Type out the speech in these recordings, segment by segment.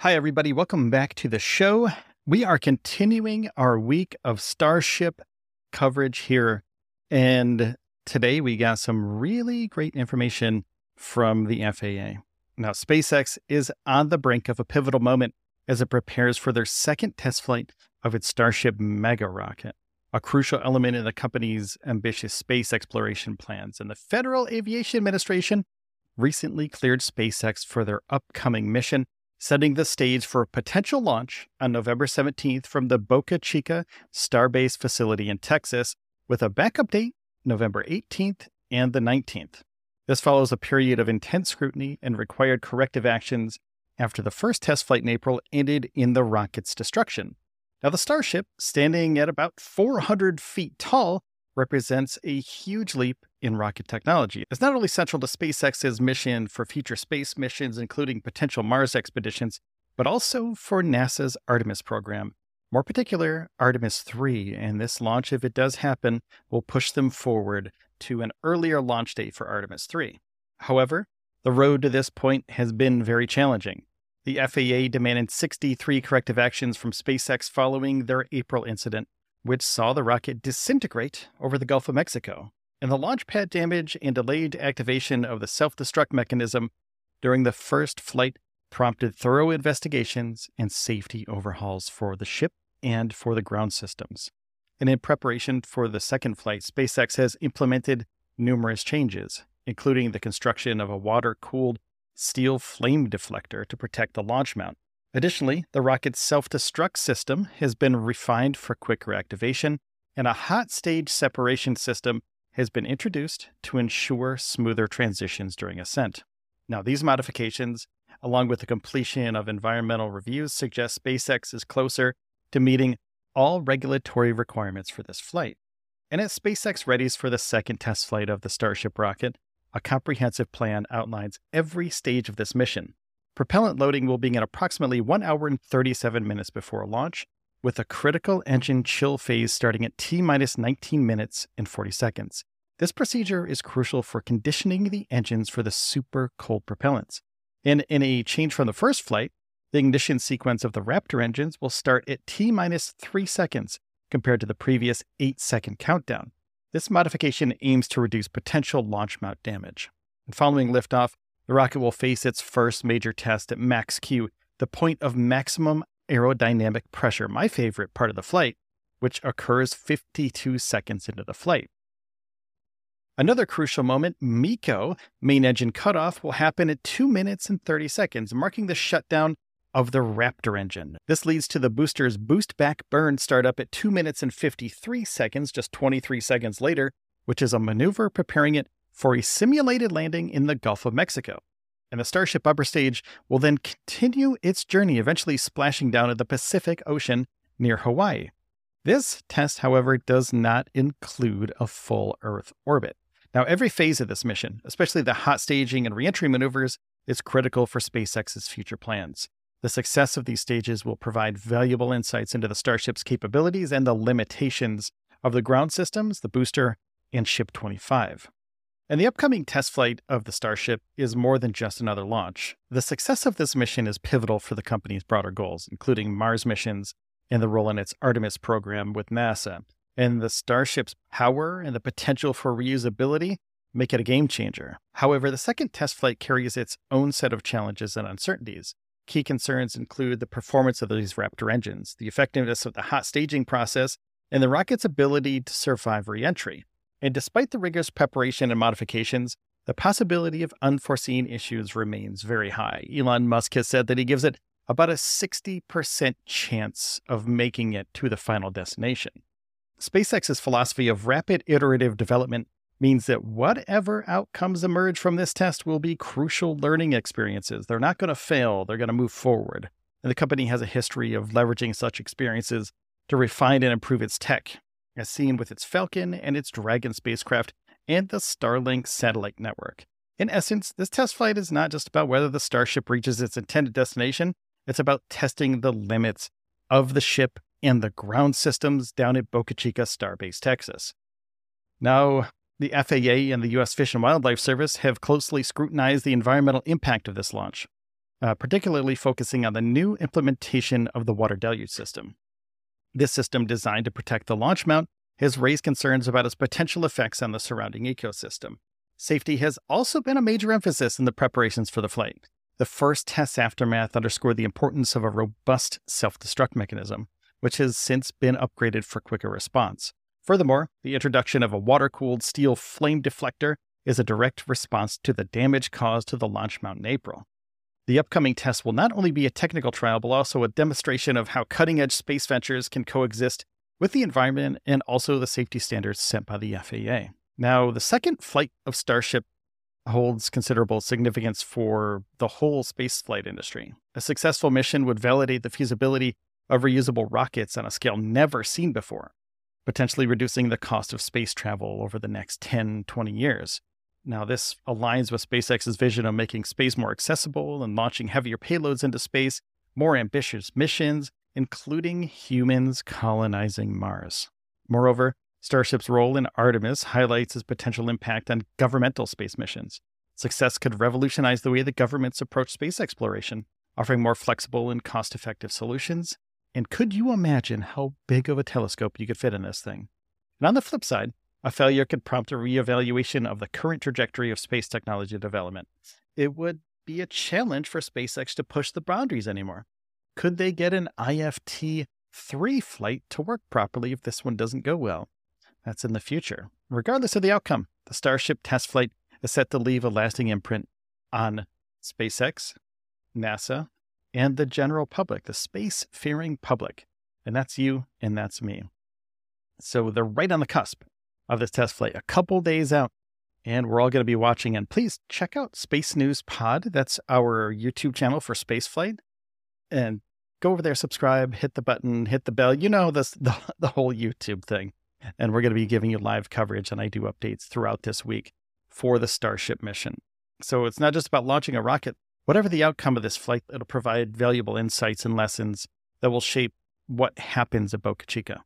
Hi, everybody. Welcome back to the show. We are continuing our week of Starship coverage here. And today we got some really great information from the FAA. Now, SpaceX is on the brink of a pivotal moment as it prepares for their second test flight of its Starship mega rocket, a crucial element in the company's ambitious space exploration plans. And the Federal Aviation Administration recently cleared SpaceX for their upcoming mission, setting the stage for a potential launch on November 17th from the Boca Chica Starbase facility in Texas, with a backup date, November 18th and the 19th. This follows a period of intense scrutiny and required corrective actions after the first test flight in April ended in the rocket's destruction. Now, the Starship, standing at about 400 feet tall, represents a huge leap in rocket technology. It's not only central to SpaceX's mission for future space missions, including potential Mars expeditions, but also for NASA's Artemis program. More particular, Artemis 3, and this launch, if it does happen, will push them forward to an earlier launch date for Artemis 3. However, the road to this point has been very challenging. The FAA demanded 63 corrective actions from SpaceX following their April incident, which saw the rocket disintegrate over the Gulf of Mexico, and the launch pad damage and delayed activation of the self-destruct mechanism during the first flight prompted thorough investigations and safety overhauls for the ship and for the ground systems. And in preparation for the second flight, SpaceX has implemented numerous changes, including the construction of a water-cooled steel flame deflector to protect the launch mount. Additionally, the rocket's self-destruct system has been refined for quicker activation, and a hot stage separation system has been introduced to ensure smoother transitions during ascent. Now, these modifications, along with the completion of environmental reviews, suggests SpaceX is closer to meeting all regulatory requirements for this flight. And as SpaceX readies for the second test flight of the Starship rocket, a comprehensive plan outlines every stage of this mission. Propellant loading will begin approximately 1 hour and 37 minutes before launch, with a critical engine chill phase starting at T-minus 19 minutes and 40 seconds. This procedure is crucial for conditioning the engines for the super cold propellants. And in a change from the first flight, the ignition sequence of the Raptor engines will start at T-minus 3 seconds compared to the previous 8-second countdown. This modification aims to reduce potential launch mount damage. And following liftoff, the rocket will face its first major test at max Q, the point of maximum aerodynamic pressure, my favorite part of the flight, which occurs 52 seconds into the flight. Another crucial moment, MECO, main engine cutoff, will happen at 2 minutes and 30 seconds, marking the shutdown of the Raptor engine. This leads to the booster's boost back burn startup at 2 minutes and 53 seconds, just 23 seconds later, which is a maneuver preparing it for a simulated landing in the Gulf of Mexico. And the Starship upper stage will then continue its journey, eventually splashing down in the Pacific Ocean near Hawaii. This test, however, does not include a full Earth orbit. Now, every phase of this mission, especially the hot staging and reentry maneuvers, is critical for SpaceX's future plans. The success of these stages will provide valuable insights into the Starship's capabilities and the limitations of the ground systems, the booster, and Ship 25. And the upcoming test flight of the Starship is more than just another launch. The success of this mission is pivotal for the company's broader goals, including Mars missions and the role in its Artemis program with NASA. And the Starship's power and the potential for reusability make it a game changer. However, the second test flight carries its own set of challenges and uncertainties. Key concerns include the performance of these Raptor engines, the effectiveness of the hot staging process, and the rocket's ability to survive reentry. And despite the rigorous preparation and modifications, the possibility of unforeseen issues remains very high. Elon Musk has said that he gives it about a 60% chance of making it to the final destination. SpaceX's philosophy of rapid iterative development means that whatever outcomes emerge from this test will be crucial learning experiences. They're not going to fail. They're going to move forward. and the company has a history of leveraging such experiences to refine and improve its tech, as seen with its Falcon and its Dragon spacecraft and the Starlink satellite network. In essence, this test flight is not just about whether the Starship reaches its intended destination, it's about testing the limits of the ship and the ground systems down at Boca Chica Starbase, Texas. Now, the FAA and the U.S. Fish and Wildlife Service have closely scrutinized the environmental impact of this launch, particularly focusing on the new implementation of the water deluge system. This system, designed to protect the launch mount, has raised concerns about its potential effects on the surrounding ecosystem. Safety has also been a major emphasis in the preparations for the flight. The first test aftermath underscored the importance of a robust self-destruct mechanism, which has since been upgraded for quicker response. Furthermore, the introduction of a water-cooled steel flame deflector is a direct response to the damage caused to the launch mount in April. The upcoming test will not only be a technical trial, but also a demonstration of how cutting-edge space ventures can coexist with the environment and also the safety standards set by the FAA. Now, the second flight of Starship holds considerable significance for the whole spaceflight industry. A successful mission would validate the feasibility of reusable rockets on a scale never seen before, potentially reducing the cost of space travel over the next 10-20 years. Now, this aligns with SpaceX's vision of making space more accessible and launching heavier payloads into space, more ambitious missions, including humans colonizing Mars. Moreover, Starship's role in Artemis highlights its potential impact on governmental space missions. Success could revolutionize the way that governments approach space exploration, offering more flexible and cost-effective solutions. And could you imagine how big of a telescope you could fit in this thing? And on the flip side, a failure could prompt a reevaluation of the current trajectory of space technology development. It would be a challenge for SpaceX to push the boundaries anymore. Could they get an IFT-3 flight to work properly if this one doesn't go well? That's in the future. Regardless of the outcome, the Starship test flight is set to leave a lasting imprint on SpaceX, NASA, and the general public, the space-faring public. And that's you, and that's me. So they're right on the cusp of this test flight, a couple days out, and we're all going to be watching. And please check out Space News Pod. That's our YouTube channel for spaceflight. And go over there, subscribe, hit the button, hit the bell. You know, this, the whole YouTube thing. And we're going to be giving you live coverage, and I do updates throughout this week for the Starship mission. So it's not just about launching a rocket. Whatever the outcome of this flight, it'll provide valuable insights and lessons that will shape what happens at Boca Chica,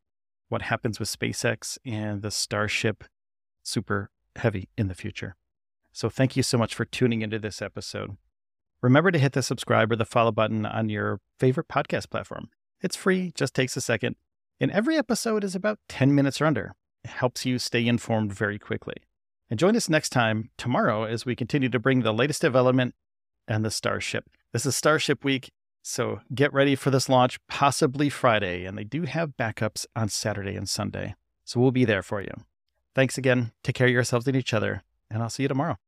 what happens with SpaceX and the Starship Super Heavy in the future. So thank you so much for tuning into this episode. Remember to hit the subscribe or the follow button on your favorite podcast platform. It's free, just takes a second, and every episode is about 10 minutes or under. It helps you stay informed very quickly. And join us next time, tomorrow, as we continue to bring the latest development and the Starship. This is Starship Week. So get ready for this launch, possibly Friday, and they do have backups on Saturday and Sunday. So we'll be there for you. Thanks again. Take care of yourselves and each other, and I'll see you tomorrow.